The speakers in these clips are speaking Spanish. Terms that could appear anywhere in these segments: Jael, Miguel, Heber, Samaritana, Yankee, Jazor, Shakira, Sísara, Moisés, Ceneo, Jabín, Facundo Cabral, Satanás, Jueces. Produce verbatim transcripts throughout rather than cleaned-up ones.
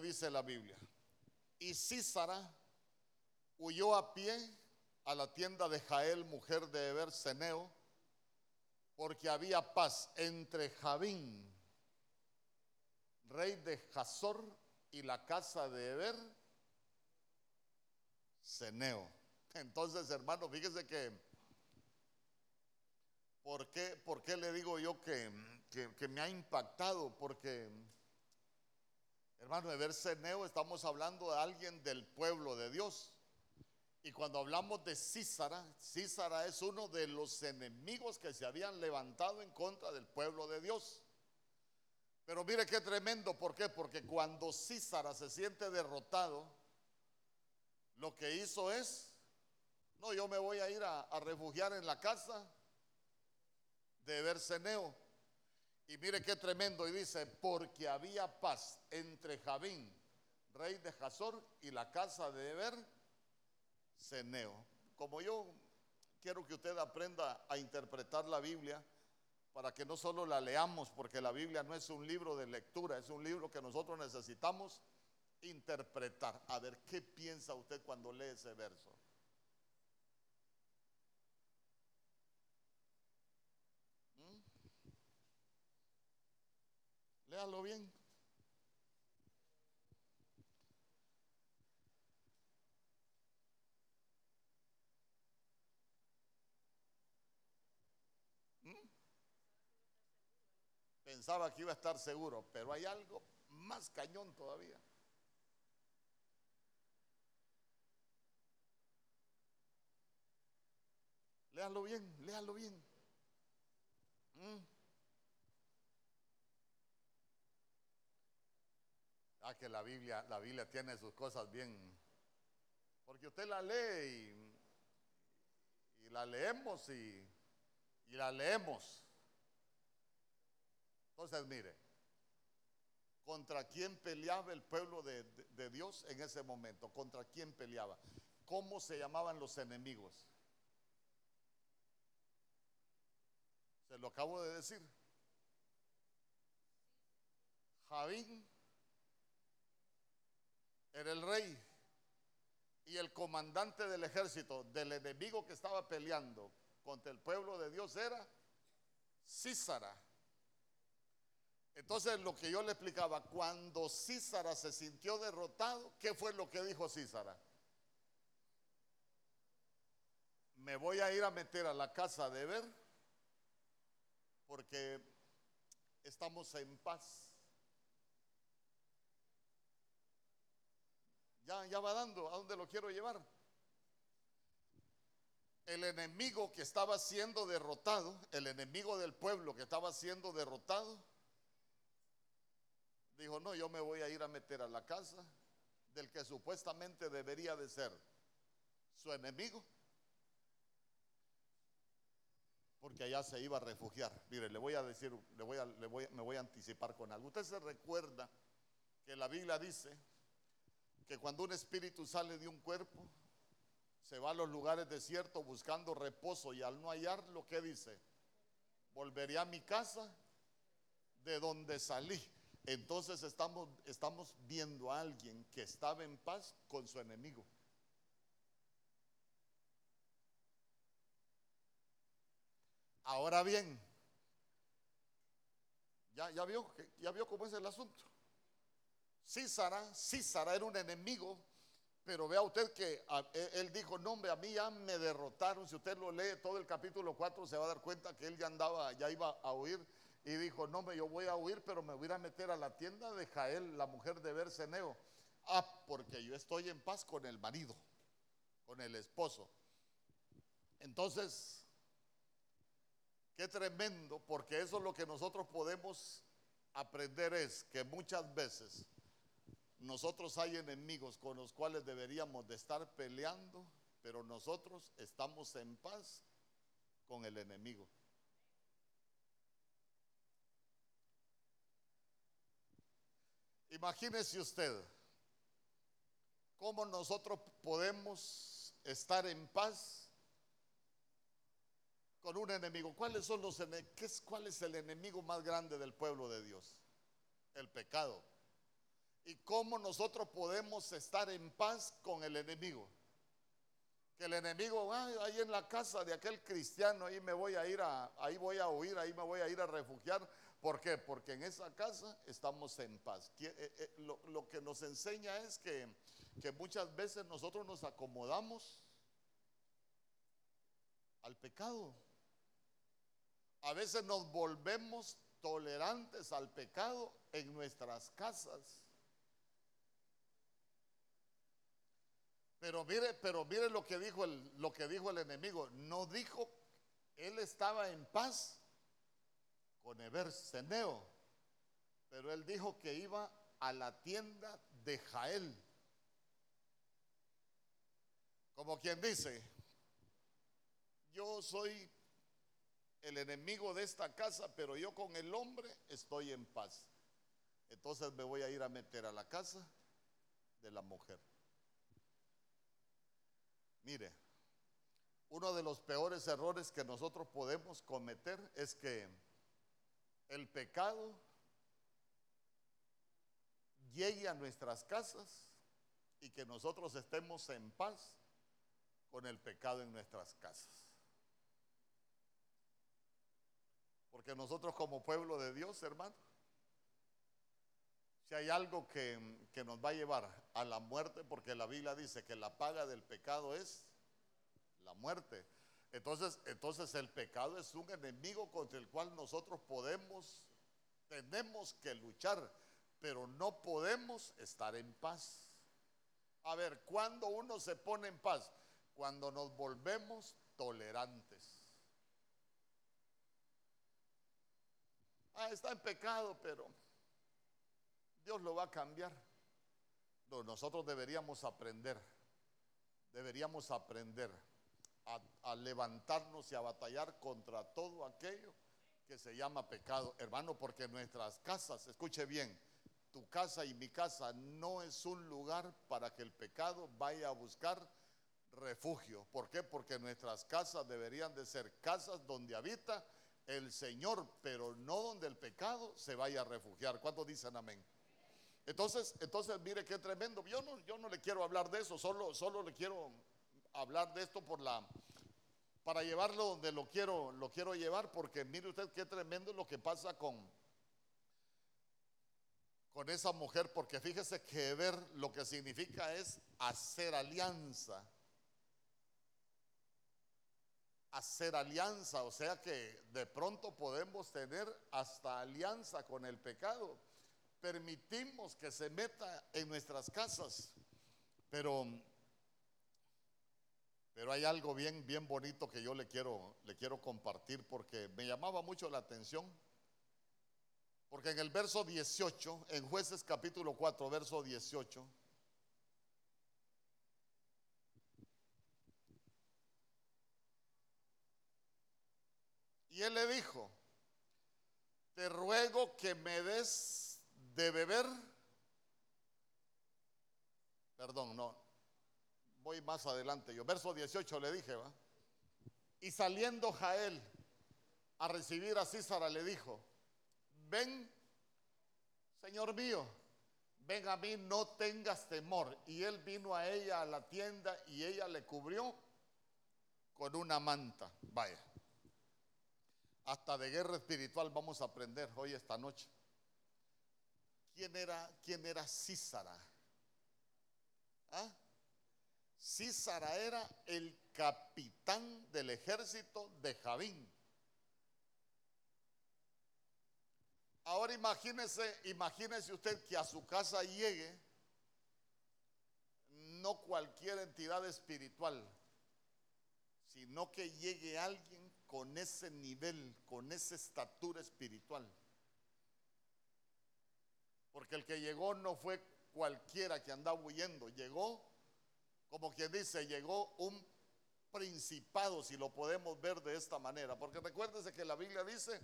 que dice la Biblia. Y Sísara huyó a pie a la tienda de Jael, mujer de Heber, Ceneo, porque había paz entre Jabín, rey de Jazor, y la casa de Heber, Ceneo. Entonces, hermano, fíjese que, ¿por qué, por qué le digo yo que, que, que me ha impactado? Porque, hermano, Heber Ceneo, estamos hablando de alguien del pueblo de Dios. Y cuando hablamos de Sísara, Sísara es uno de los enemigos que se habían levantado en contra del pueblo de Dios. Pero mire qué tremendo, ¿por qué? Porque cuando Sísara se siente derrotado, lo que hizo es, no, yo me voy a ir a, a refugiar en la casa de Heber Ceneo. Y mire qué tremendo, y dice, porque había paz entre Jabín, rey de Jazor, y la casa de Heber Ceneo. Como yo quiero que usted aprenda a interpretar la Biblia, para que no solo la leamos, porque la Biblia no es un libro de lectura, es un libro que nosotros necesitamos interpretar. A ver, ¿qué piensa usted cuando lee ese verso? ¿Mm? Léalo bien. Pensaba que iba a estar seguro, pero hay algo más cañón todavía. Léalo bien, léalo bien. ¿Mm? Ah, que la Biblia, la Biblia tiene sus cosas bien. Porque usted la lee y, y la leemos y, y la leemos. Entonces, mire, ¿contra quién peleaba el pueblo de, de, de Dios en ese momento? ¿Contra quién peleaba? ¿Cómo se llamaban los enemigos? Se lo acabo de decir. Jabín era el rey y el comandante del ejército del enemigo que estaba peleando contra el pueblo de Dios era Sísara. Entonces, lo que yo le explicaba, cuando Sísara se sintió derrotado, ¿qué fue lo que dijo Sísara? Me voy a ir a meter a la casa de Heber porque estamos en paz. Ya, ya va dando, ¿a dónde lo quiero llevar? El enemigo que estaba siendo derrotado, el enemigo del pueblo que estaba siendo derrotado, dijo, no, yo me voy a ir a meter a la casa del que supuestamente debería de ser su enemigo, porque allá se iba a refugiar. Mire, le voy a decir, le voy a, le voy, me voy a anticipar con algo. Usted se recuerda que la Biblia dice que cuando un espíritu sale de un cuerpo, se va a los lugares desiertos buscando reposo y al no hallarlo, ¿qué dice? Volveré a mi casa de donde salí. Entonces estamos, estamos viendo a alguien que estaba en paz con su enemigo. Ahora bien, ya, ya vio, ya vio cómo es el asunto. Sísara, Sísara era un enemigo, pero vea usted que a, él dijo, no hombre, a mí ya me derrotaron. Si usted lo lee todo el capítulo cuatro se va a dar cuenta que él ya andaba, ya iba a huir. Y dijo, no, me, yo voy a huir, pero me voy a meter a la tienda de Jael, la mujer de Heber Ceneo. Ah, porque yo estoy en paz con el marido, con el esposo. Entonces, qué tremendo, porque eso es lo que nosotros podemos aprender, es que muchas veces nosotros hay enemigos con los cuales deberíamos de estar peleando, pero nosotros estamos en paz con el enemigo. Imagínese usted cómo nosotros podemos estar en paz con un enemigo. ¿Cuáles son los enemigos? ¿Qué es, ¿Cuál es el enemigo más grande del pueblo de Dios? El pecado. y cómo nosotros podemos estar en paz con el enemigo. Que el enemigo, ay, ahí en la casa de aquel cristiano, ahí me voy a ir a, ahí voy a huir, ahí me voy a ir a refugiar. ¿Por qué? Porque en esa casa estamos en paz. Lo, lo que nos enseña es que, que muchas veces nosotros nos acomodamos al pecado. A veces nos volvemos tolerantes al pecado en nuestras casas. Pero mire, pero mire lo que dijo el, lo que dijo el enemigo. No dijo, él estaba en paz con Heber, Ceneo, pero él dijo que iba a la tienda de Jael. Como quien dice, yo soy el enemigo de esta casa, pero yo con el hombre estoy en paz. Entonces me voy a ir a meter a la casa de la mujer. Mire, uno de los peores errores que nosotros podemos cometer es que el pecado llegue a nuestras casas y que nosotros estemos en paz con el pecado en nuestras casas. Porque nosotros como pueblo de Dios, hermano, si hay algo que, que nos va a llevar a la muerte, porque la Biblia dice que la paga del pecado es la muerte. Entonces, entonces el pecado es un enemigo contra el cual nosotros podemos, tenemos que luchar, pero no podemos estar en paz. A ver, ¿cuándo uno se pone en paz? Cuando nos volvemos tolerantes. Ah, está en pecado, pero Dios lo va a cambiar. No, nosotros deberíamos aprender, deberíamos aprender a, a levantarnos y a batallar contra todo aquello que se llama pecado, hermano, porque nuestras casas, escuche bien, tu casa y mi casa no es un lugar para que el pecado vaya a buscar refugio. ¿Por qué? Porque nuestras casas deberían de ser casas donde habita el Señor, pero no donde el pecado se vaya a refugiar. ¿Cuántos dicen amén? Entonces, entonces mire qué tremendo. Yo no, yo no le quiero hablar de eso, solo, solo le quiero hablar de esto por la, para llevarlo donde lo quiero, lo quiero llevar, porque mire usted qué tremendo lo que pasa con, con esa mujer, porque fíjese que ver lo que significa es hacer alianza. Hacer alianza, o sea que de pronto podemos tener hasta alianza con el pecado. Permitimos que se meta en nuestras casas, pero pero hay algo bien bien bonito que yo le quiero le quiero compartir, porque me llamaba mucho la atención, porque en el verso dieciocho, en Jueces capítulo cuatro, verso dieciocho, y él le dijo, te ruego que me des de beber, perdón, no, voy más adelante yo, verso dieciocho le dije, ¿va? Y saliendo Jael a recibir a Sísara le dijo, ven, señor mío, ven a mí, no tengas temor. Y él vino a ella a la tienda y ella le cubrió con una manta. Vaya. Hasta de guerra espiritual vamos a aprender hoy esta noche. ¿Quién era, quién era Sísara? ¿Ah? Sísara era el capitán del ejército de Jabín. Ahora imagínese, imagínese usted que a su casa llegue no cualquier entidad espiritual, sino que llegue alguien con ese nivel, con esa estatura espiritual. Porque el que llegó no fue cualquiera que andaba huyendo, llegó, como quien dice, llegó un principado, si lo podemos ver de esta manera. Porque recuérdense que la Biblia dice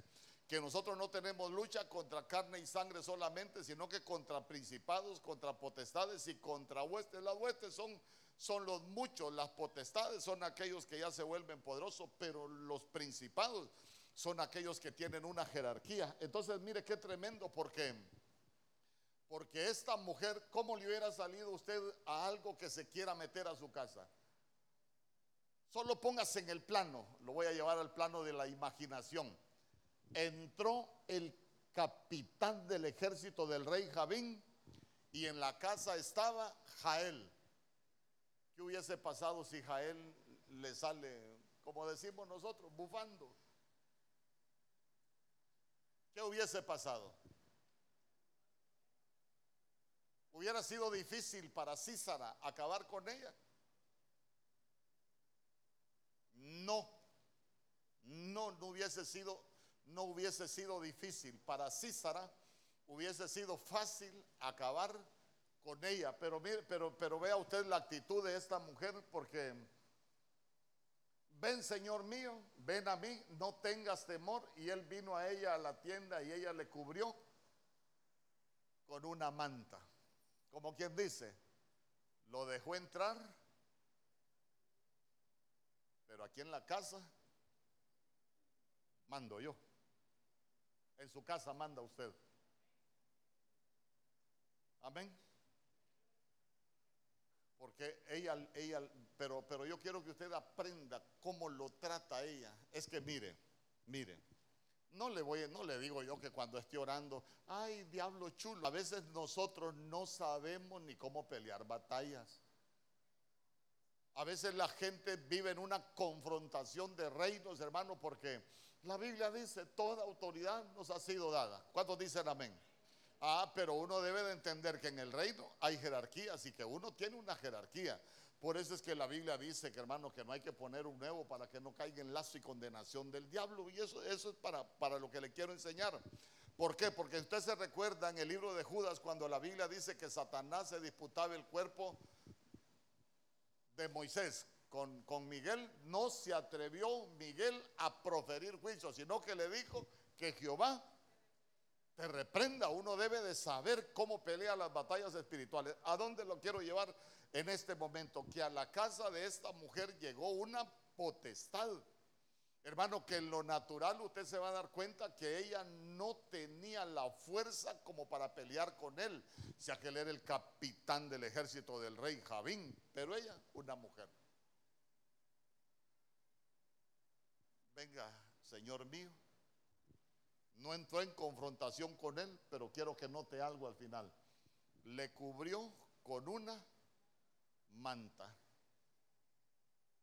que nosotros no tenemos lucha contra carne y sangre solamente, sino que contra principados, contra potestades y contra huestes. Las huestes son... son los muchos, las potestades son aquellos que ya se vuelven poderosos, pero los principados son aquellos que tienen una jerarquía. Entonces mire qué tremendo, porque Porque esta mujer, ¿cómo le hubiera salido usted a algo que se quiera meter a su casa? Solo póngase en el plano, lo voy a llevar al plano de la imaginación. Entró el capitán del ejército del rey Jabín y en la casa estaba Jael. ¿Qué hubiese pasado si Jael le sale, como decimos nosotros, bufando? ¿Qué hubiese pasado? Hubiera sido difícil para Sísara acabar con ella. No, no, no hubiese sido, no hubiese sido difícil para Sísara, hubiese sido fácil acabar con ella. Pero mire, pero, pero vea usted la actitud de esta mujer, porque ven, Señor mío, ven a mí, no tengas temor. Y él vino a ella a la tienda y ella le cubrió con una manta. Como quien dice, lo dejó entrar. Pero aquí en la casa mando yo. En su casa manda usted. Amén. Porque ella, ella, pero, pero yo quiero que usted aprenda cómo lo trata ella. Es que mire, mire, no le voy, no le digo yo que cuando esté orando, ay, diablo chulo. A veces nosotros no sabemos ni cómo pelear batallas. A veces la gente vive en una confrontación de reinos, hermano, porque la Biblia dice, toda autoridad nos ha sido dada. ¿Cuántos dicen amén? Ah, pero uno debe de entender que en el reino hay jerarquías y que uno tiene una jerarquía. Por eso es que la Biblia dice, que, hermano, que no hay que poner un nuevo para que no caiga en lazo y condenación del diablo. Y eso, eso es para, para lo que le quiero enseñar. ¿Por qué? Porque usted se recuerda en el libro de Judas cuando la Biblia dice que Satanás se disputaba el cuerpo de Moisés con, con Miguel. No se atrevió Miguel a proferir juicio, sino que le dijo que Jehová te reprenda. Uno debe de saber cómo pelea las batallas espirituales. ¿A dónde lo quiero llevar en este momento? Que a la casa de esta mujer llegó una potestad, hermano, que en lo natural usted se va a dar cuenta que ella no tenía la fuerza como para pelear con él, si aquel era el capitán del ejército del rey Jabín, pero ella, una mujer. Venga, Señor mío. No entró en confrontación con él, pero quiero que note algo al final. Le cubrió con una manta.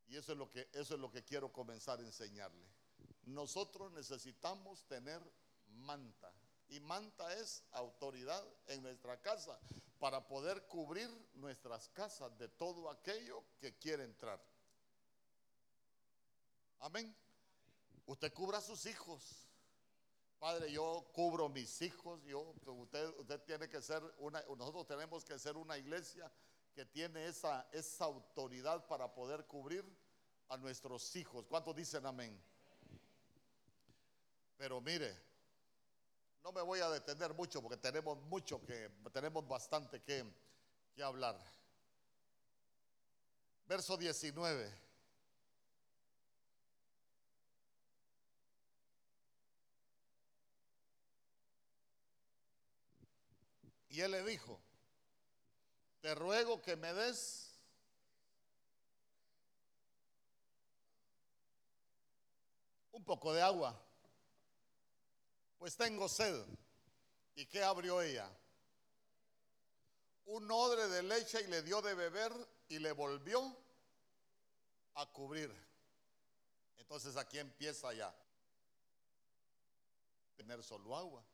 Y eso es lo que, eso es lo que quiero comenzar a enseñarle. Nosotros necesitamos tener manta. Y manta es autoridad en nuestra casa para poder cubrir nuestras casas de todo aquello que quiere entrar. Amén. Usted cubra a sus hijos. Padre, yo cubro mis hijos. Yo, usted, usted tiene que ser una, nosotros tenemos que ser una iglesia que tiene esa, esa autoridad para poder cubrir a nuestros hijos. ¿Cuántos dicen amén? Pero mire, no me voy a detener mucho porque tenemos mucho que, tenemos bastante que, que hablar. Verso diecinueve. Y él le dijo, te ruego que me des un poco de agua, pues tengo sed. ¿Y qué abrió ella? Un odre de leche y le dio de beber y le volvió a cubrir. Entonces aquí empieza ya. Tener solo agua.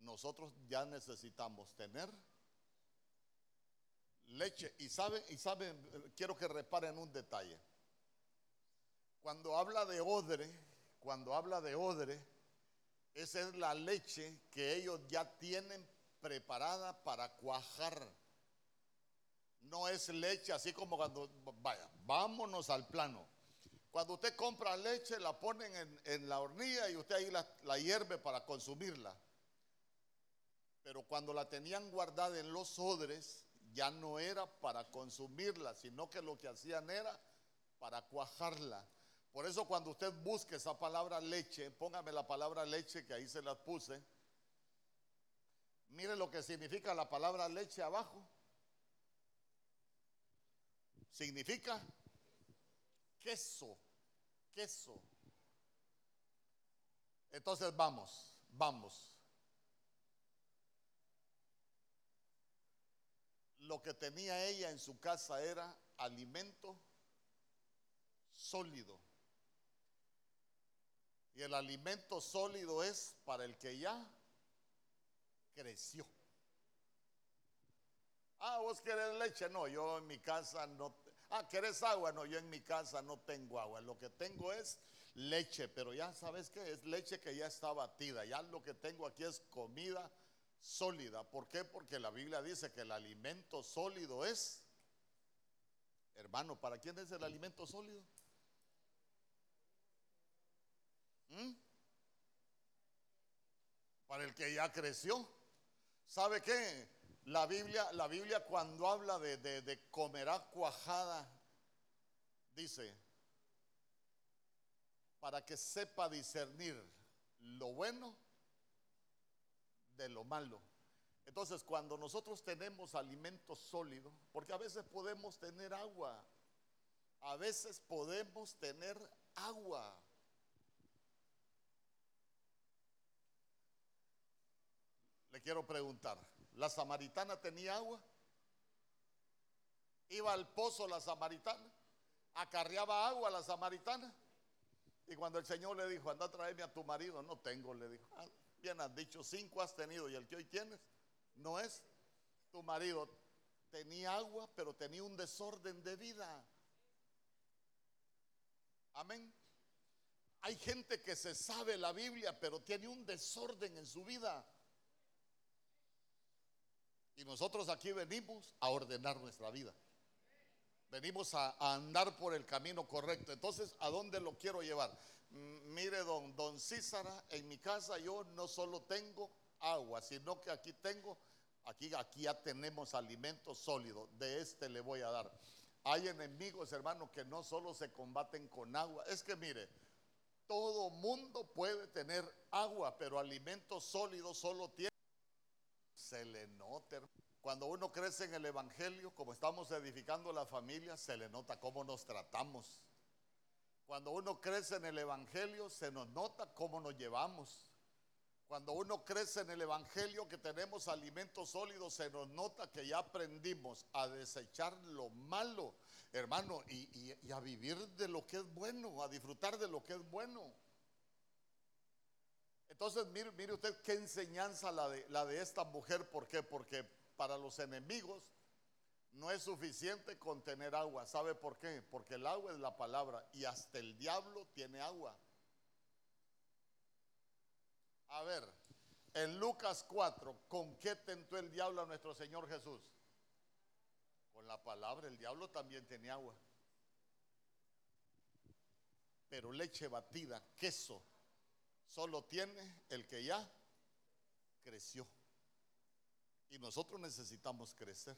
Nosotros ya necesitamos tener leche. Y saben, y saben, quiero que reparen un detalle. Cuando habla de odre, cuando habla de odre, esa es la leche que ellos ya tienen preparada para cuajar. No es leche así como cuando, vaya, vámonos al plano. Cuando usted compra leche, la ponen en, en la hornilla y usted ahí la, la hierve para consumirla. Pero cuando la tenían guardada en los odres, ya no era para consumirla, sino que lo que hacían era para cuajarla. Por eso cuando usted busque esa palabra leche, póngame la palabra leche que ahí se la puse. Mire lo que significa la palabra leche abajo. Significa queso, queso. Entonces vamos, vamos. Lo que tenía ella en su casa era alimento sólido. Y el alimento sólido es para el que ya creció. Ah, ¿vos querés leche? No, yo en mi casa no. Ah, ¿querés agua? No, yo en mi casa no tengo agua. Lo que tengo es leche, pero ya sabes que es leche que ya está batida. Ya lo que tengo aquí es comida sólida. ¿Por qué? Porque la Biblia dice que el alimento sólido es, hermano, ¿para quién es el alimento sólido? ¿Mm? Para el que ya creció. ¿Sabe qué? La Biblia, la Biblia cuando habla de, de, de comerá cuajada, dice, para que sepa discernir lo bueno de lo malo. Entonces, cuando nosotros tenemos alimento sólido, porque a veces podemos tener agua, a veces podemos tener agua. Le quiero preguntar, ¿la samaritana tenía agua? ¿Iba al pozo la samaritana? ¿Acarreaba agua la samaritana? Y cuando el Señor le dijo, anda a traerme a tu marido, no tengo, le dijo. Ah, bien has dicho, cinco has tenido y el que hoy tienes no es tu marido. Tenía agua, pero tenía un desorden de vida. Amén. Hay gente que se sabe la Biblia, pero tiene un desorden en su vida. Y nosotros aquí venimos a ordenar nuestra vida. Venimos a, a andar por el camino correcto. Entonces, ¿a dónde lo quiero llevar? M- mire, don, don Sísara, en mi casa yo no solo tengo agua, sino que aquí tengo, aquí, aquí ya tenemos alimento sólido. De este le voy a dar. Hay enemigos, hermano, que no solo se combaten con agua. Es que mire, todo mundo puede tener agua, pero alimento sólido solo tiene. Se le nota. Cuando uno crece en el evangelio, como estamos edificando la familia, se le nota cómo nos tratamos. Cuando uno crece en el evangelio, se nos nota cómo nos llevamos. Cuando uno crece en el evangelio, que tenemos alimentos sólidos, se nos nota que ya aprendimos a desechar lo malo, hermano, y, y, y a vivir de lo que es bueno, a disfrutar de lo que es bueno. Entonces, mire, mire usted qué enseñanza la de, la de esta mujer. ¿Por qué? Porque para los enemigos no es suficiente con tener agua. ¿Sabe por qué? Porque el agua es la palabra y hasta el diablo tiene agua. A ver, en Lucas cuatro, ¿con qué tentó el diablo a nuestro Señor Jesús? Con la palabra. El diablo también tenía agua, pero leche batida, queso, solo tiene el que ya creció. Y nosotros necesitamos crecer.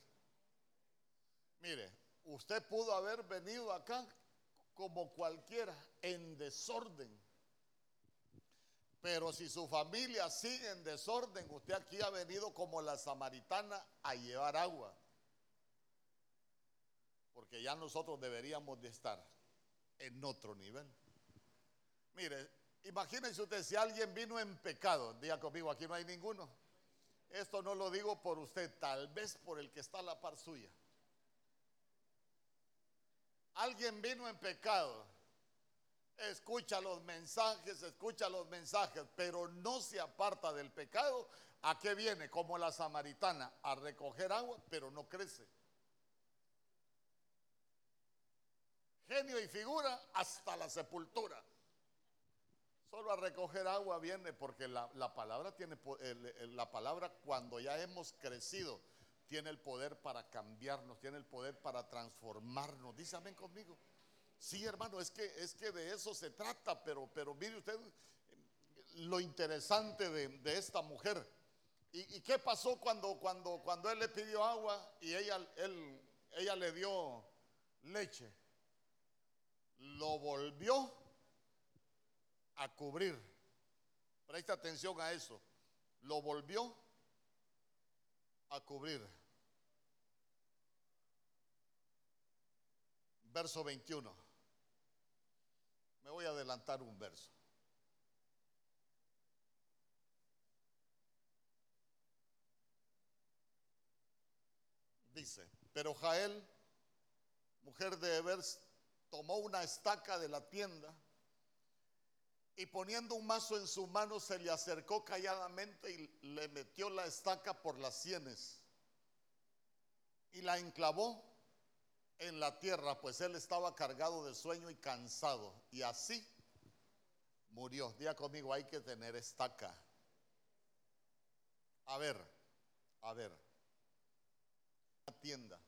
Mire, usted pudo haber venido acá como cualquiera, en desorden, pero si su familia sigue en desorden, usted aquí ha venido como la samaritana a llevar agua, porque ya nosotros deberíamos de estar en otro nivel. Mire, imagínense usted si alguien vino en pecado. Diga conmigo, aquí no hay ninguno. Esto no lo digo por usted, tal vez por el que está a la par suya. Alguien vino en pecado. Escucha los mensajes, escucha los mensajes, pero no se aparta del pecado. ¿A qué viene? Como la samaritana, a recoger agua, pero no crece. Genio y figura hasta la sepultura. Solo a recoger agua viene, porque la, la palabra tiene, la palabra cuando ya hemos crecido tiene el poder para cambiarnos, tiene el poder para transformarnos. Dice amén conmigo. Sí, hermano, es que, es que de eso se trata, pero, pero mire usted lo interesante de, de esta mujer. ¿Y, y qué pasó cuando, cuando, cuando él le pidió agua y ella, él, ella le dio leche? Lo volvió a cubrir. Presta atención a eso. Lo volvió a cubrir. Verso veintiuno. Me voy a adelantar un verso. Dice: pero Jael, mujer de Heber, tomó una estaca de la tienda y poniendo un mazo en su mano se le acercó calladamente y le metió la estaca por las sienes y la enclavó en la tierra, pues él estaba cargado de sueño y cansado, y así murió. Diga conmigo: hay que tener estaca. A ver, a ver. Tienda.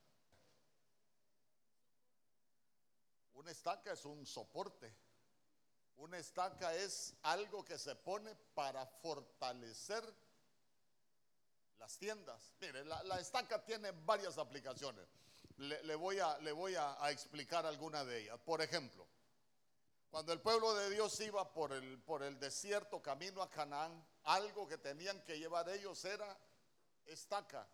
Una estaca es un soporte. Una estaca es algo que se pone para fortalecer las tiendas. Mire, la, la estaca tiene varias aplicaciones. Le, le voy, a, le voy a, a explicar alguna de ellas. Por ejemplo, cuando el pueblo de Dios iba por el, por el desierto camino a Canaán, algo que tenían que llevar ellos era estaca.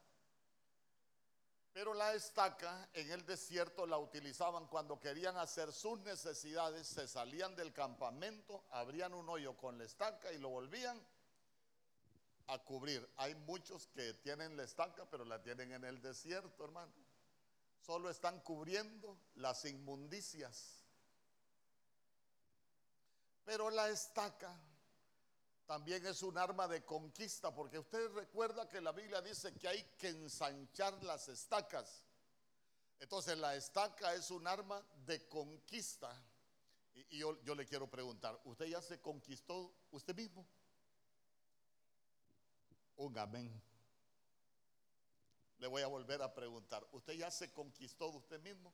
Pero la estaca en el desierto la utilizaban cuando querían hacer sus necesidades. Se salían del campamento, abrían un hoyo con la estaca y lo volvían a cubrir. Hay muchos que tienen la estaca, pero la tienen en el desierto, hermano. Solo están cubriendo las inmundicias. Pero la estaca también es un arma de conquista, porque usted recuerda que la Biblia dice que hay que ensanchar las estacas. Entonces la estaca es un arma de conquista. Y, y yo, yo le quiero preguntar, ¿usted ya se conquistó usted mismo? Un amén. Le voy a volver a preguntar, ¿usted ya se conquistó de usted mismo?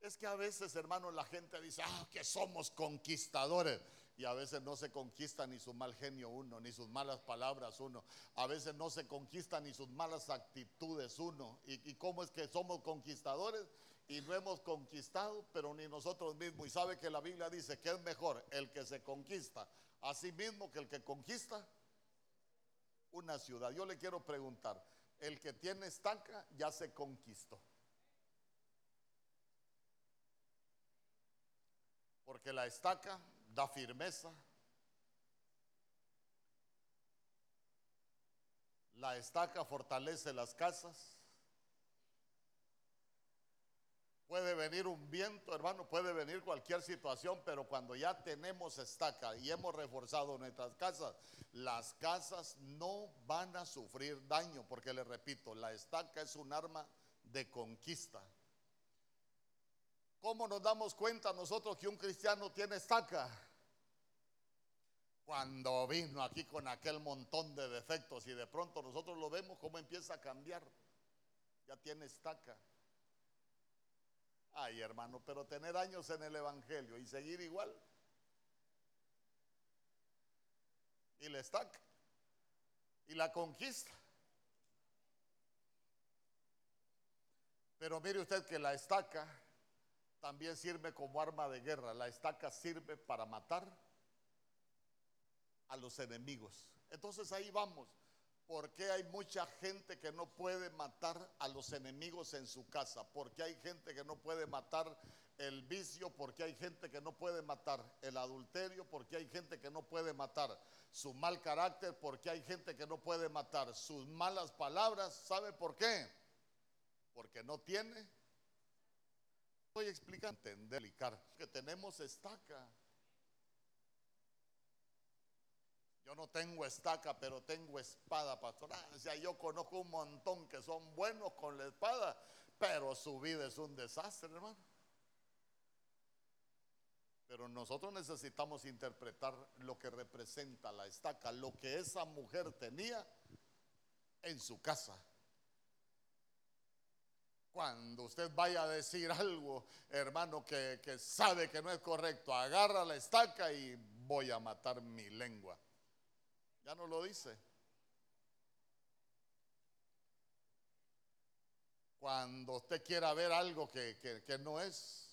Es que a veces, hermano, la gente dice, ah, que somos conquistadores. Y a veces no se conquista ni su mal genio uno, ni sus malas palabras uno. A veces no se conquista ni sus malas actitudes uno. ¿Y, y cómo es que somos conquistadores? Y no hemos conquistado, pero ni nosotros mismos. Y sabe que la Biblia dice que es mejor el que se conquista a sí mismo que el que conquista una ciudad. Yo le quiero preguntar, el que tiene estaca ya se conquistó. Porque la estaca da firmeza. La estaca fortalece las casas. Puede venir un viento, hermano, puede venir cualquier situación, pero cuando ya tenemos estaca y hemos reforzado nuestras casas, las casas no van a sufrir daño, porque les repito, la estaca es un arma de conquista. ¿Cómo nos damos cuenta nosotros que un cristiano tiene estaca? Cuando vino aquí con aquel montón de defectos y de pronto nosotros lo vemos cómo empieza a cambiar. Ya tiene estaca. Ay, hermano, pero tener años en el evangelio y seguir igual. Y la estaca. Y la conquista. Pero mire usted que la estaca también sirve como arma de guerra. La estaca sirve para matar a los enemigos. Entonces ahí vamos. ¿Por qué hay mucha gente que no puede matar a los enemigos en su casa? ¿Por qué hay gente que no puede matar el vicio? ¿Por qué hay gente que no puede matar el adulterio? ¿Por qué hay gente que no puede matar su mal carácter? ¿Por qué hay gente que no puede matar sus malas palabras? ¿Sabe por qué? Porque no tiene. Estoy explicando, entender, explicar que tenemos estaca. Yo no tengo estaca, pero tengo espada, pastor. O sea, yo conozco un montón que son buenos con la espada, pero su vida es un desastre, hermano. Pero nosotros necesitamos interpretar lo que representa la estaca, lo que esa mujer tenía en su casa. Cuando usted vaya a decir algo, hermano, que, que sabe que no es correcto, agarra la estaca y voy a matar mi lengua. Ya no lo dice. Cuando usted quiera ver algo que, que, que no es,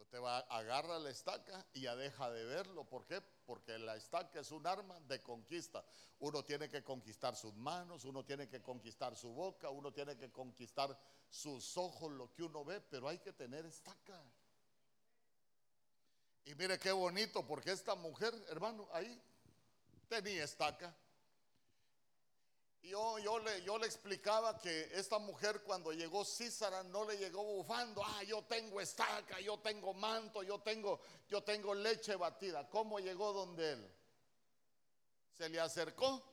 Usted va, agarra la estaca y ya deja de verlo. ¿Por qué? Porque la estaca es un arma de conquista. Uno tiene que conquistar sus manos, uno tiene que conquistar su boca, uno tiene que conquistar sus ojos, lo que uno ve, pero hay que tener estaca. Y mire qué bonito, porque esta mujer, hermano, ahí tenía estaca. Yo, yo, le, yo le explicaba que esta mujer cuando llegó Sísara no le llegó bufando, ah, yo tengo estaca, yo tengo manto, yo tengo, yo tengo leche batida. ¿Cómo llegó donde él? Se le acercó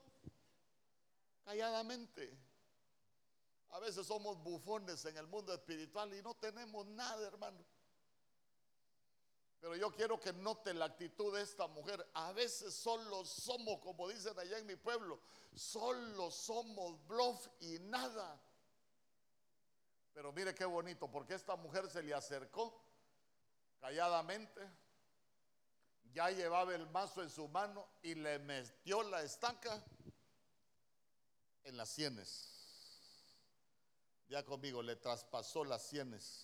calladamente. A veces somos bufones en el mundo espiritual y no tenemos nada, hermano. Pero yo quiero que note la actitud de esta mujer. A veces solo somos, como dicen allá en mi pueblo, solo somos bluff y nada. Pero mire qué bonito, porque esta mujer se le acercó calladamente, ya llevaba el mazo en su mano y le metió la estaca en las sienes. Ya conmigo, le traspasó las sienes.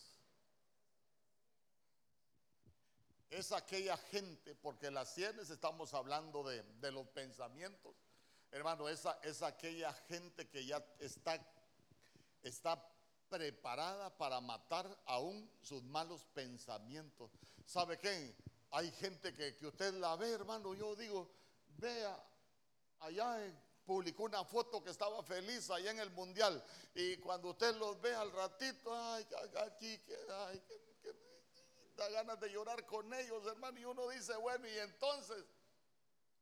Es aquella gente, porque las sienes estamos hablando de, de los pensamientos. Hermano, esa, es aquella gente que ya está, está preparada para matar aún sus malos pensamientos. ¿Sabe qué? Hay gente que, que usted la ve, hermano, yo digo, vea, allá en... publicó una foto que estaba feliz allá en el mundial, y cuando usted los ve al ratito, ay, aquí, ay, que, que, da ganas de llorar con ellos, hermano. Y uno dice, bueno, y entonces,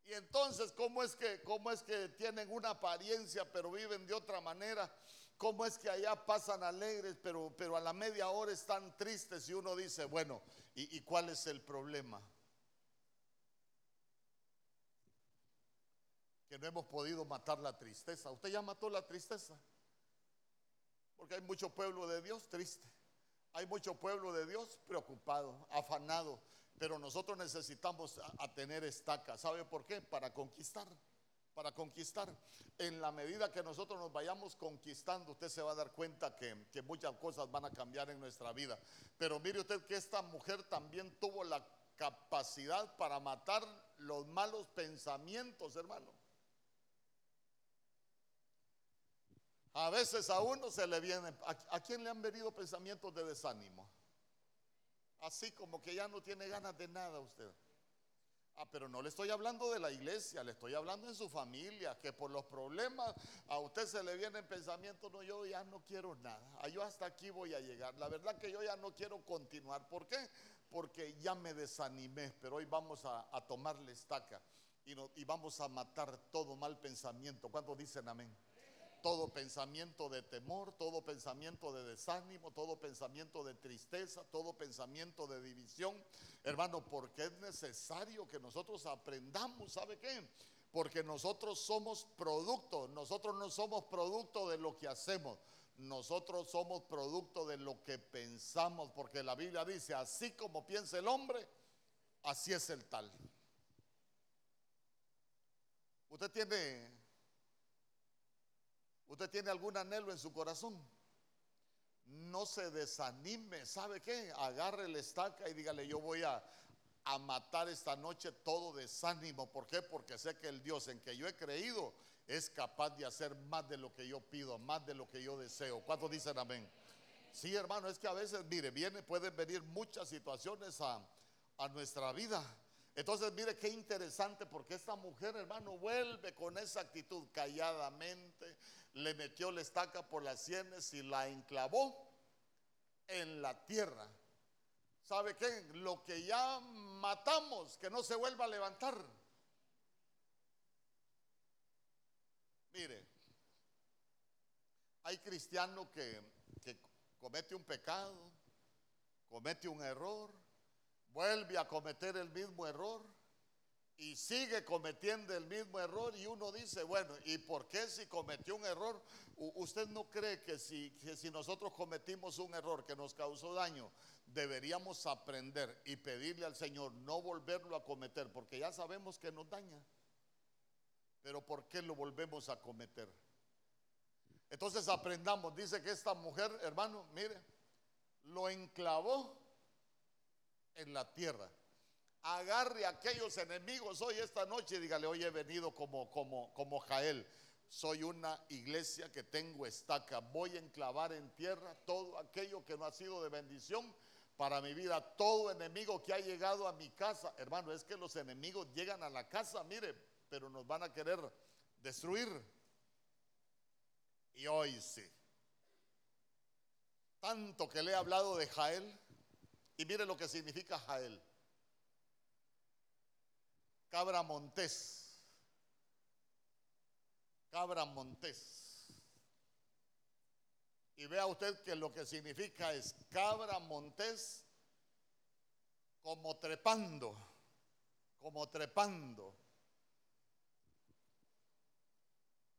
y entonces, ¿cómo es que, cómo es que tienen una apariencia pero viven de otra manera? ¿Cómo es que allá pasan alegres pero, pero a la media hora están tristes? Y uno dice, bueno, ¿y, y cuál es el problema? Que no hemos podido matar la tristeza. Usted ya mató la tristeza, porque hay mucho pueblo de Dios triste, hay mucho pueblo de Dios preocupado, afanado, pero nosotros necesitamos a, a tener estaca. ¿Sabe por qué? Para conquistar, para conquistar. En la medida que nosotros nos vayamos conquistando, usted se va a dar cuenta que, que muchas cosas van a cambiar en nuestra vida. Pero mire usted que esta mujer también tuvo la capacidad para matar los malos pensamientos, hermano. A veces a uno se le viene, ¿a, ¿a quién le han venido pensamientos de desánimo? Así como que ya no tiene ganas de nada usted. Ah, pero no le estoy hablando de la iglesia, le estoy hablando en su familia, que por los problemas a usted se le vienen pensamientos, no, yo ya no quiero nada, yo hasta aquí voy a llegar, la verdad que yo ya no quiero continuar. ¿Por qué? Porque ya me desanimé. Pero hoy vamos a, a tomarle estaca y, no, y vamos a matar todo mal pensamiento. ¿Cuántos dicen amén? Todo pensamiento de temor, todo pensamiento de desánimo, todo pensamiento de tristeza, todo pensamiento de división. Hermano, porque es necesario que nosotros aprendamos, ¿sabe qué? Porque nosotros somos producto, nosotros no somos producto de lo que hacemos, nosotros somos producto de lo que pensamos, porque la Biblia dice, así como piensa el hombre, así es el tal. Usted tiene... ¿Usted tiene algún anhelo en su corazón? No se desanime. ¿Sabe qué? Agarre la estaca y dígale, yo voy a, a matar esta noche todo desánimo. ¿Por qué? Porque sé que el Dios en que yo he creído es capaz de hacer más de lo que yo pido, más de lo que yo deseo. ¿Cuántos dicen amén? Sí, hermano, es que a veces, mire, viene, pueden venir muchas situaciones a, a nuestra vida. Entonces mire qué interesante, porque esta mujer, hermano, vuelve con esa actitud calladamente, le metió la estaca por las sienes y la enclavó en la tierra. ¿Sabe qué? Lo que ya matamos, que no se vuelva a levantar. Mire, hay cristiano que, que comete un pecado, comete un error, vuelve a cometer el mismo error y sigue cometiendo el mismo error, y uno dice, bueno, ¿y por qué si cometió un error? ¿Usted no cree que si, que si nosotros cometimos un error que nos causó daño, deberíamos aprender y pedirle al Señor no volverlo a cometer? Porque ya sabemos que nos daña, pero ¿por qué lo volvemos a cometer? Entonces aprendamos. Dice que esta mujer, hermano, mire, lo enclavó en la tierra. Agarre a aquellos enemigos hoy, esta noche, y dígale: hoy he venido como, como, como Jael. Soy una iglesia que tengo estaca. Voy a enclavar en tierra todo aquello que no ha sido de bendición para mi vida, todo enemigo que ha llegado a mi casa. Hermano, es que los enemigos llegan a la casa, mire, pero nos van a querer destruir. Y hoy sí. Tanto que le he hablado de Jael, y mire lo que significa Jael: cabra montés, cabra montés. Y vea usted que lo que significa es cabra montés como trepando, como trepando.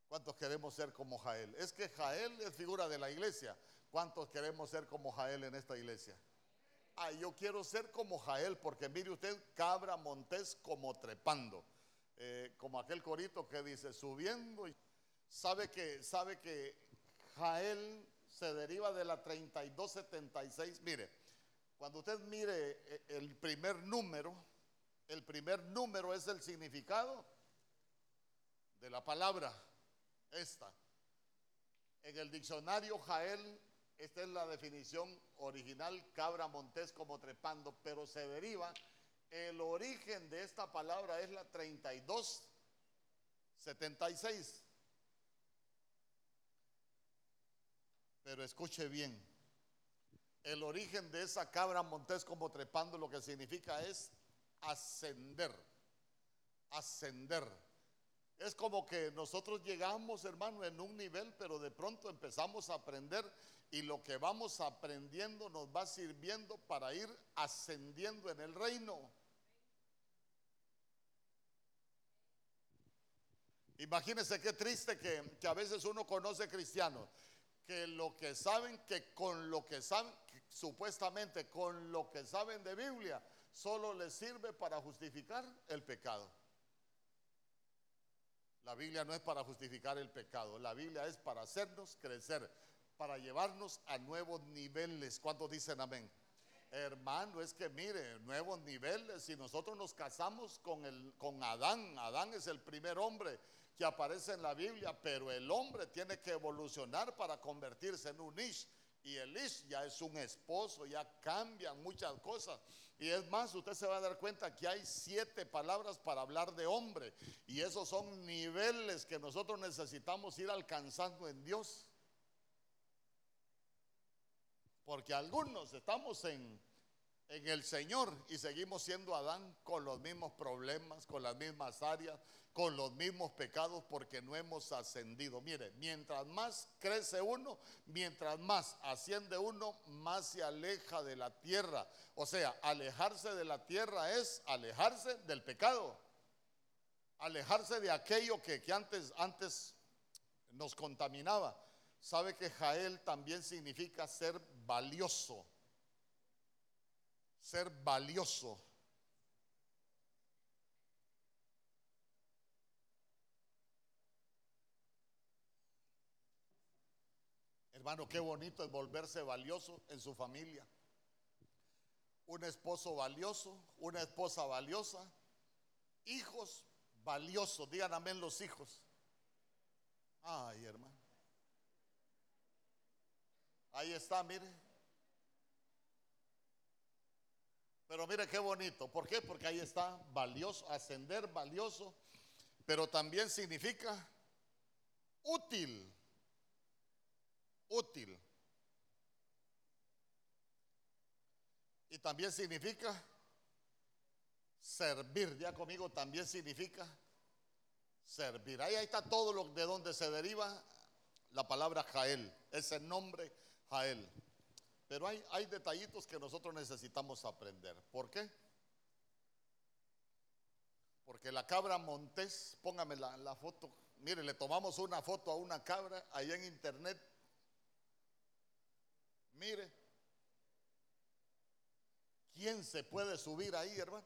¿Cuántos queremos ser como Jael? Es que Jael es figura de la iglesia. ¿Cuántos queremos ser como Jael en esta iglesia? Ah, yo quiero ser como Jael, porque mire usted, cabra montés como trepando, eh, como aquel corito que dice subiendo. Y sabe que, sabe que Jael se deriva de la treinta y dos setenta y seis. Mire, cuando usted mire el primer número, el primer número es el significado de la palabra esta. En el diccionario Jael, esta es la definición original: cabra montés como trepando, pero se deriva, el origen de esta palabra es la treinta y dos setenta y seis. Pero escuche bien, el origen de esa cabra montés como trepando lo que significa es ascender, ascender. Es como que nosotros llegamos, hermano, en un nivel, pero de pronto empezamos a aprender, y lo que vamos aprendiendo nos va sirviendo para ir ascendiendo en el reino. Imagínense qué triste que, que a veces uno conoce cristianos que lo que saben, que con lo que saben, que supuestamente con lo que saben de Biblia, solo les sirve para justificar el pecado. La Biblia no es para justificar el pecado, la Biblia es para hacernos crecer, para llevarnos a nuevos niveles. ¿Cuántos dicen amén? Hermano, es que mire, nuevos niveles. Si nosotros nos casamos con, el, con Adán, Adán es el primer hombre que aparece en la Biblia, pero el hombre tiene que evolucionar para convertirse en un ish, y el ish ya es un esposo, ya cambian muchas cosas. Y es más, usted se va a dar cuenta que hay siete palabras para hablar de hombre, y esos son niveles que nosotros necesitamos ir alcanzando en Dios, porque algunos estamos en, en el Señor y seguimos siendo Adán, con los mismos problemas, con las mismas áreas, con los mismos pecados, porque no hemos ascendido. Mire, mientras más crece uno, mientras más asciende uno, más se aleja de la tierra. O sea, alejarse de la tierra es alejarse del pecado, alejarse de aquello que, que antes, antes nos contaminaba. Sabe que Jael también significa ser valioso, ser valioso. Hermano, qué bonito es volverse valioso en su familia. Un esposo valioso, una esposa valiosa, hijos valiosos. Digan amén los hijos. Ay, hermano. Ahí está, mire. Pero mire qué bonito. ¿Por qué? Porque ahí está valioso, ascender, valioso, pero también significa útil. Útil. Y también significa servir. Ya conmigo, también significa servir. Ahí, ahí está todo lo de donde se deriva la palabra Jael, ese nombre Jael. Pero hay, hay detallitos que nosotros necesitamos aprender. ¿Por qué? Porque la cabra montés, póngame la, la foto. Mire, le tomamos una foto a una cabra allá en internet. Mire, ¿quién se puede subir ahí, hermano?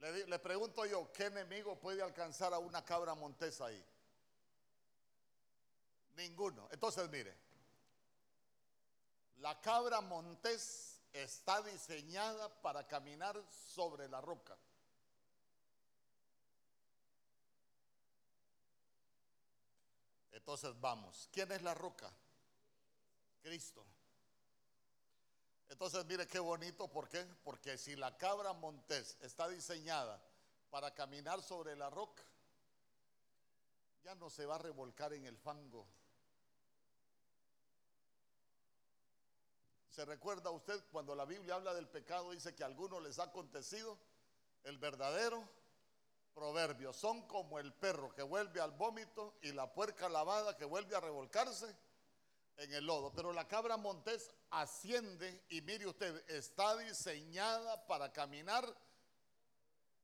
Le, le pregunto yo, ¿qué enemigo puede alcanzar a una cabra montés ahí? Ninguno. Entonces, mire, la cabra montés está diseñada para caminar sobre la roca. Entonces vamos, ¿quién es la roca? Cristo. Entonces mire qué bonito, ¿por qué? Porque si la cabra montés está diseñada para caminar sobre la roca, ya no se va a revolcar en el fango. ¿Se recuerda usted cuando la Biblia habla del pecado? Dice que a algunos les ha acontecido el verdadero proverbio: son como el perro que vuelve al vómito y la puerca lavada que vuelve a revolcarse en el lodo. Pero la cabra montés asciende y mire usted, está diseñada para caminar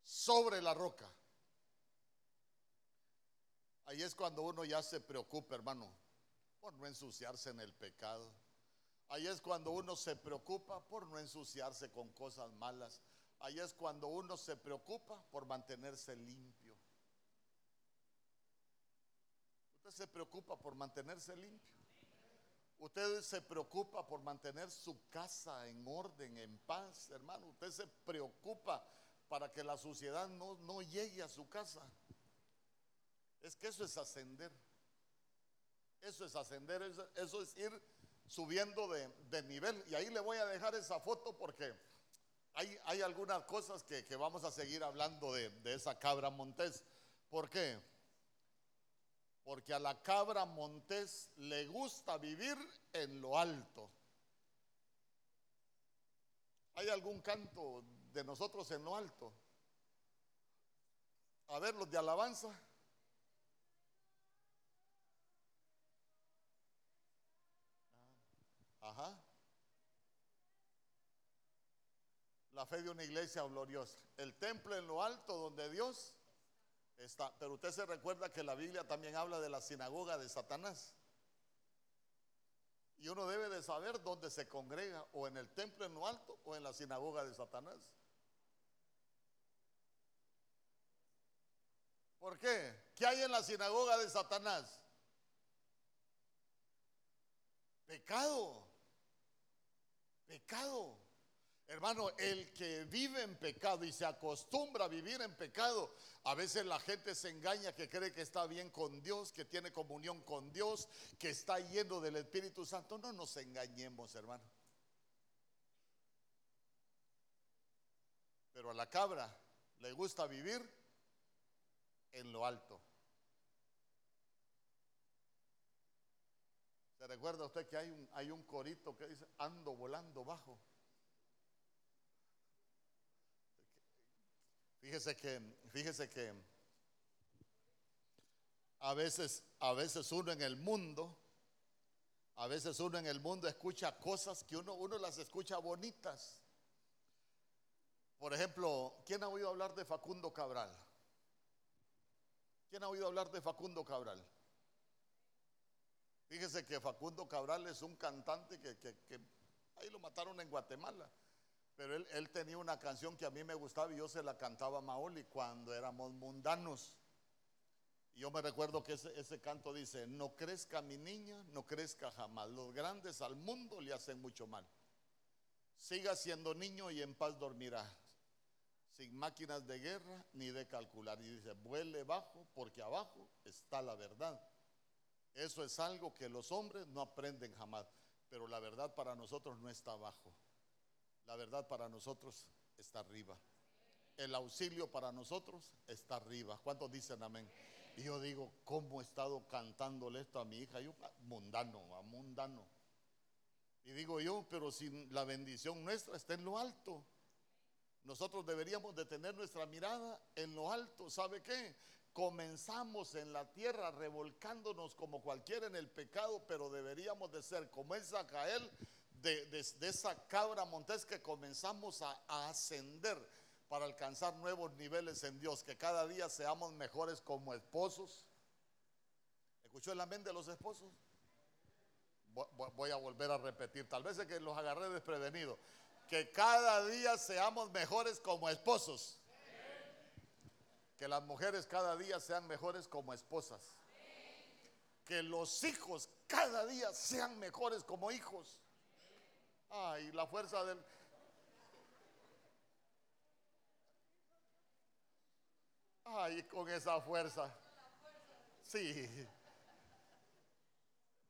sobre la roca. Ahí es cuando uno ya se preocupa, hermano, por no ensuciarse en el pecado. Ahí es cuando uno se preocupa por no ensuciarse con cosas malas. Ahí es cuando uno se preocupa por mantenerse limpio. Usted se preocupa por mantenerse limpio. Usted se preocupa por mantener su casa en orden, en paz, hermano. Usted se preocupa para que la suciedad no, no llegue a su casa. Es que eso es ascender. Eso es ascender, eso, eso es ir subiendo de, de nivel. Y ahí le voy a dejar esa foto porque hay, hay algunas cosas que, que vamos a seguir hablando de, de esa cabra montés. ¿Por qué? Porque a la cabra montés le gusta vivir en lo alto. ¿Hay algún canto de nosotros en lo alto? A ver, los de alabanza. Ajá. La fe de una iglesia gloriosa, el templo en lo alto donde Dios está. Pero usted se recuerda que la Biblia también habla de la sinagoga de Satanás, y uno debe de saber dónde se congrega, o en el templo en lo alto o en la sinagoga de Satanás. ¿Por qué? ¿Qué hay en la sinagoga de Satanás? Pecado. Pecado. Hermano, el que vive en pecado y se acostumbra a vivir en pecado, a veces la gente se engaña que cree que está bien con Dios, que tiene comunión con Dios, que está lleno del Espíritu Santo. No nos engañemos, hermano. Pero a la cabra le gusta vivir en lo alto. ¿Se recuerda usted que hay un, hay un corito que dice: ando volando bajo? Fíjese que, fíjese que a veces, a veces uno en el mundo, a veces uno en el mundo escucha cosas que uno, uno las escucha bonitas. Por ejemplo, ¿quién ha oído hablar de Facundo Cabral? ¿Quién ha oído hablar de Facundo Cabral? Fíjese que Facundo Cabral es un cantante que, que, que ahí lo mataron en Guatemala, pero él, él tenía una canción que a mí me gustaba y yo se la cantaba a Maoli cuando éramos mundanos. Y yo me recuerdo que ese, ese canto dice: no crezca mi niña, no crezca jamás, los grandes al mundo le hacen mucho mal, siga siendo niño y en paz dormirá, sin máquinas de guerra ni de calcular. Y dice: vuele bajo porque abajo está la verdad. Eso es algo que los hombres no aprenden jamás, pero la verdad para nosotros no está abajo. La verdad para nosotros está arriba. El auxilio para nosotros está arriba. ¿Cuántos dicen amén? Y yo digo, ¿cómo he estado cantándole esto a mi hija? Yo, mundano, a mundano. Y digo yo, pero si la bendición nuestra está en lo alto. Nosotros deberíamos de tener nuestra mirada en lo alto. ¿Sabe qué? Comenzamos en la tierra revolcándonos como cualquiera en el pecado, pero deberíamos de ser como esa Jael, de, de, de esa cabra montés, que comenzamos a, a ascender para alcanzar nuevos niveles en Dios, que cada día seamos mejores como esposos. ¿Escuchó el amén de los esposos? Voy, voy a volver a repetir, tal vez es que los agarré desprevenidos, que cada día seamos mejores como esposos. Que las mujeres cada día sean mejores como esposas. Que los hijos cada día sean mejores como hijos. Ay, la fuerza del... Ay, con esa fuerza. Sí.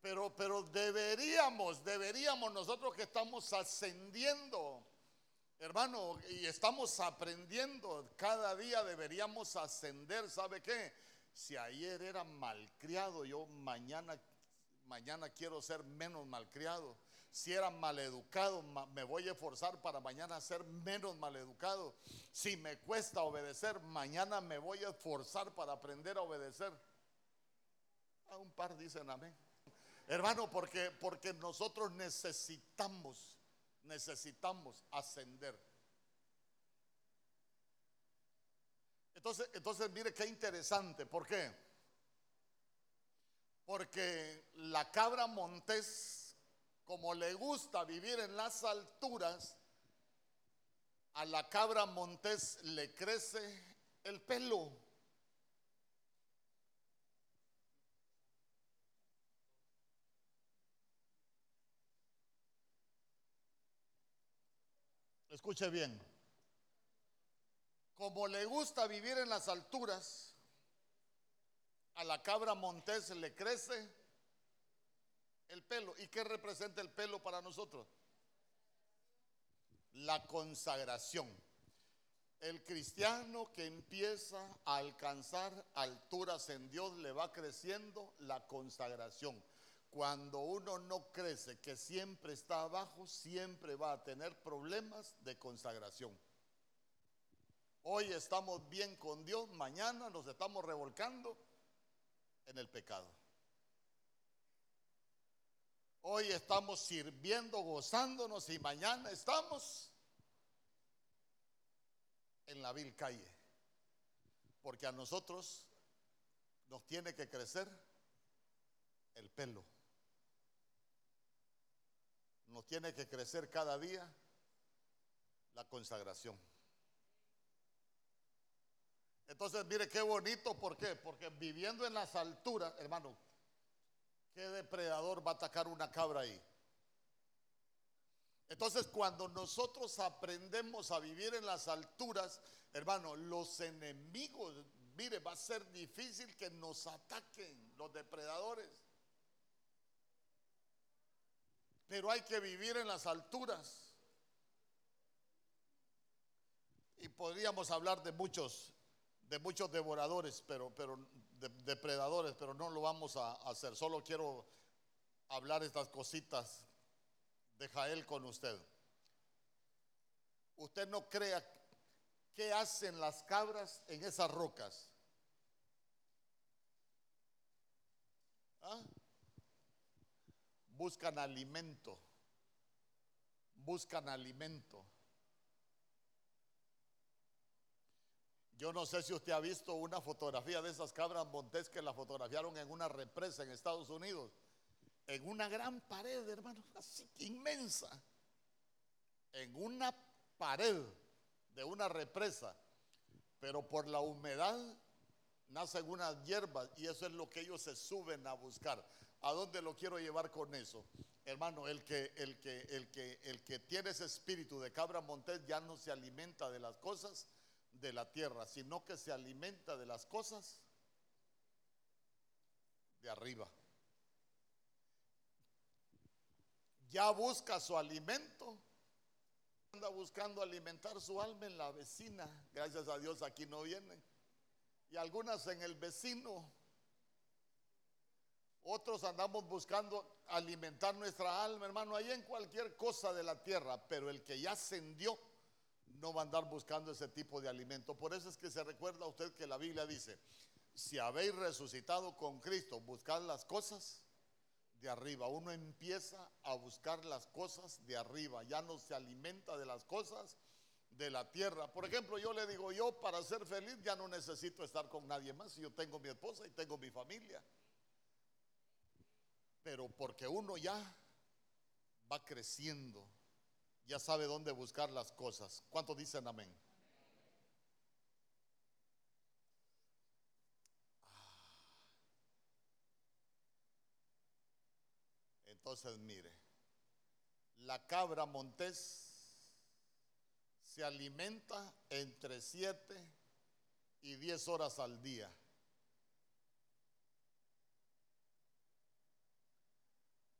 Pero, pero deberíamos, deberíamos nosotros que estamos ascendiendo, hermano, y estamos aprendiendo, cada día deberíamos ascender. ¿Sabe qué? Si ayer era malcriado, yo mañana, mañana quiero ser menos malcriado. Si era maleducado, me voy a esforzar para mañana ser menos maleducado. Si me cuesta obedecer, mañana me voy a esforzar para aprender a obedecer. A un par dicen amén. Hermano, porque, porque nosotros necesitamos, necesitamos ascender. Entonces, entonces mire qué interesante. ¿Por qué? Porque la cabra montés, como le gusta vivir en las alturas, a la cabra montés le crece el pelo. Escuche bien. Como le gusta vivir en las alturas, a la cabra montés le crece el pelo. ¿Y qué representa el pelo para nosotros? La consagración. El cristiano que empieza a alcanzar alturas en Dios le va creciendo la consagración. Cuando uno no crece, que siempre está abajo, siempre va a tener problemas de consagración. Hoy estamos bien con Dios, mañana nos estamos revolcando en el pecado. Hoy estamos sirviendo, gozándonos, y mañana estamos en la vil calle. Porque a nosotros nos tiene que crecer el pelo. Nos tiene que crecer cada día la consagración. Entonces, mire qué bonito, ¿por qué? Porque viviendo en las alturas, hermano, ¿qué depredador va a atacar una cabra ahí? Entonces, cuando nosotros aprendemos a vivir en las alturas, hermano, los enemigos, mire, va a ser difícil que nos ataquen los depredadores. Pero hay que vivir en las alturas. Y podríamos hablar de muchos, de muchos devoradores, pero... pero depredadores, pero no lo vamos a hacer. Solo quiero hablar estas cositas de Jael con usted. Usted no crea qué hacen las cabras en esas rocas. ¿Ah? Buscan alimento, buscan alimento. Yo no sé si usted ha visto una fotografía de esas cabras montés que la fotografiaron en una represa en Estados Unidos, en una gran pared, hermano, así inmensa, en una pared de una represa, pero por la humedad nacen unas hierbas y eso es lo que ellos se suben a buscar. ¿A dónde lo quiero llevar con eso? Hermano, el que, el que, el que, el que tiene ese espíritu de cabra montés ya no se alimenta de las cosas de la tierra, sino que se alimenta de las cosas de arriba. Ya busca su alimento, anda buscando alimentar su alma en la vecina. Gracias a Dios aquí no vienen. Y algunas en el vecino. Otros andamos buscando alimentar nuestra alma, hermano, ahí en cualquier cosa de la tierra, pero el que ya ascendió no va a andar buscando ese tipo de alimento. Por eso es que se recuerda a usted que la Biblia dice: si habéis resucitado con Cristo, buscad las cosas de arriba. Uno empieza a buscar las cosas de arriba, ya no se alimenta de las cosas de la tierra. Por ejemplo, yo le digo, yo para ser feliz ya no necesito estar con nadie más. Yo tengo mi esposa y tengo mi familia. Pero porque uno ya va creciendo, ya sabe dónde buscar las cosas. ¿Cuántos dicen amén? Entonces mire, la cabra montés se alimenta entre siete y diez horas al día.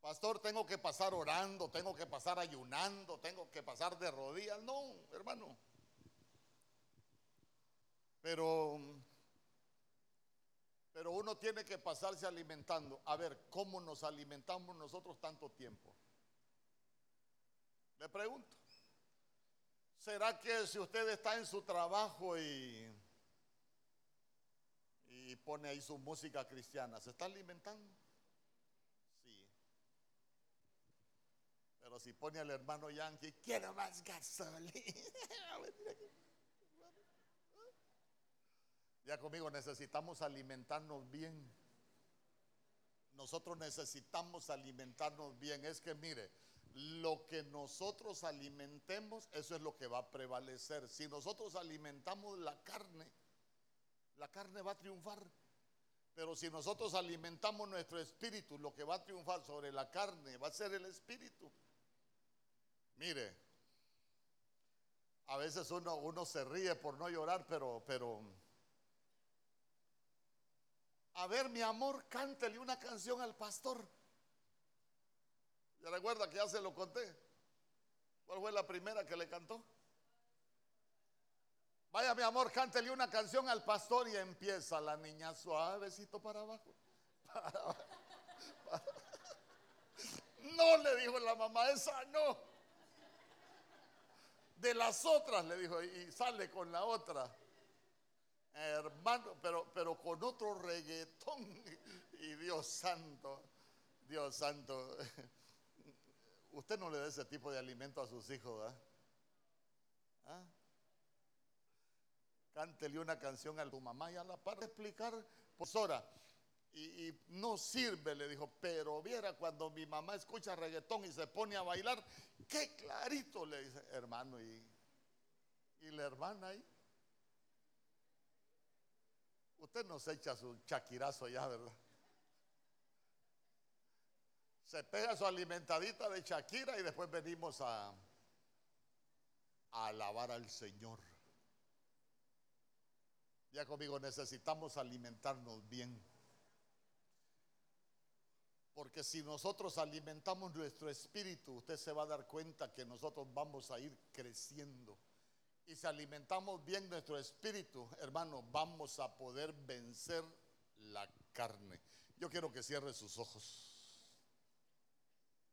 Pastor, tengo que pasar orando, tengo que pasar ayunando, tengo que pasar de rodillas. No, hermano. Pero, pero uno tiene que pasarse alimentando. A ver, ¿cómo nos alimentamos nosotros tanto tiempo? Le pregunto. ¿Será que si usted está en su trabajo y, y pone ahí su música cristiana, se está alimentando? Pero si pone al hermano Yankee, quiero más gasolina. Ya conmigo, necesitamos alimentarnos bien. Nosotros necesitamos alimentarnos bien. Es que mire, lo que nosotros alimentemos, eso es lo que va a prevalecer. Si nosotros alimentamos la carne, la carne va a triunfar. Pero si nosotros alimentamos nuestro espíritu, lo que va a triunfar sobre la carne va a ser el espíritu. Mire, a veces uno, uno se ríe por no llorar, pero, pero, a ver, mi amor, cántele una canción al pastor. ¿Ya recuerda que ya se lo conté? ¿Cuál fue la primera que le cantó? Vaya, mi amor, cántele una canción al pastor, y empieza la niña suavecito para abajo. Para abajo, para abajo. No, le dijo la mamá, esa no. De las otras, le dijo, y sale con la otra, eh, hermano, pero, pero con otro reggaetón. Y Dios santo, Dios santo, usted no le da ese tipo de alimento a sus hijos, ¿verdad? ¿Ah? Cántele una canción a tu mamá y a la par de explicar, pues ahora, y, y no sirve, le dijo, pero viera cuando mi mamá escucha reggaetón y se pone a bailar, qué clarito, le dice, hermano, y, y la hermana ahí. Usted no se echa su chaquirazo ya, ¿verdad? Se pega su alimentadita de Shakira y después venimos a, a alabar al Señor. Ya conmigo, necesitamos alimentarnos bien. Porque si nosotros alimentamos nuestro espíritu, usted se va a dar cuenta que nosotros vamos a ir creciendo. Y si alimentamos bien nuestro espíritu, hermano, vamos a poder vencer la carne. Yo quiero que cierre sus ojos.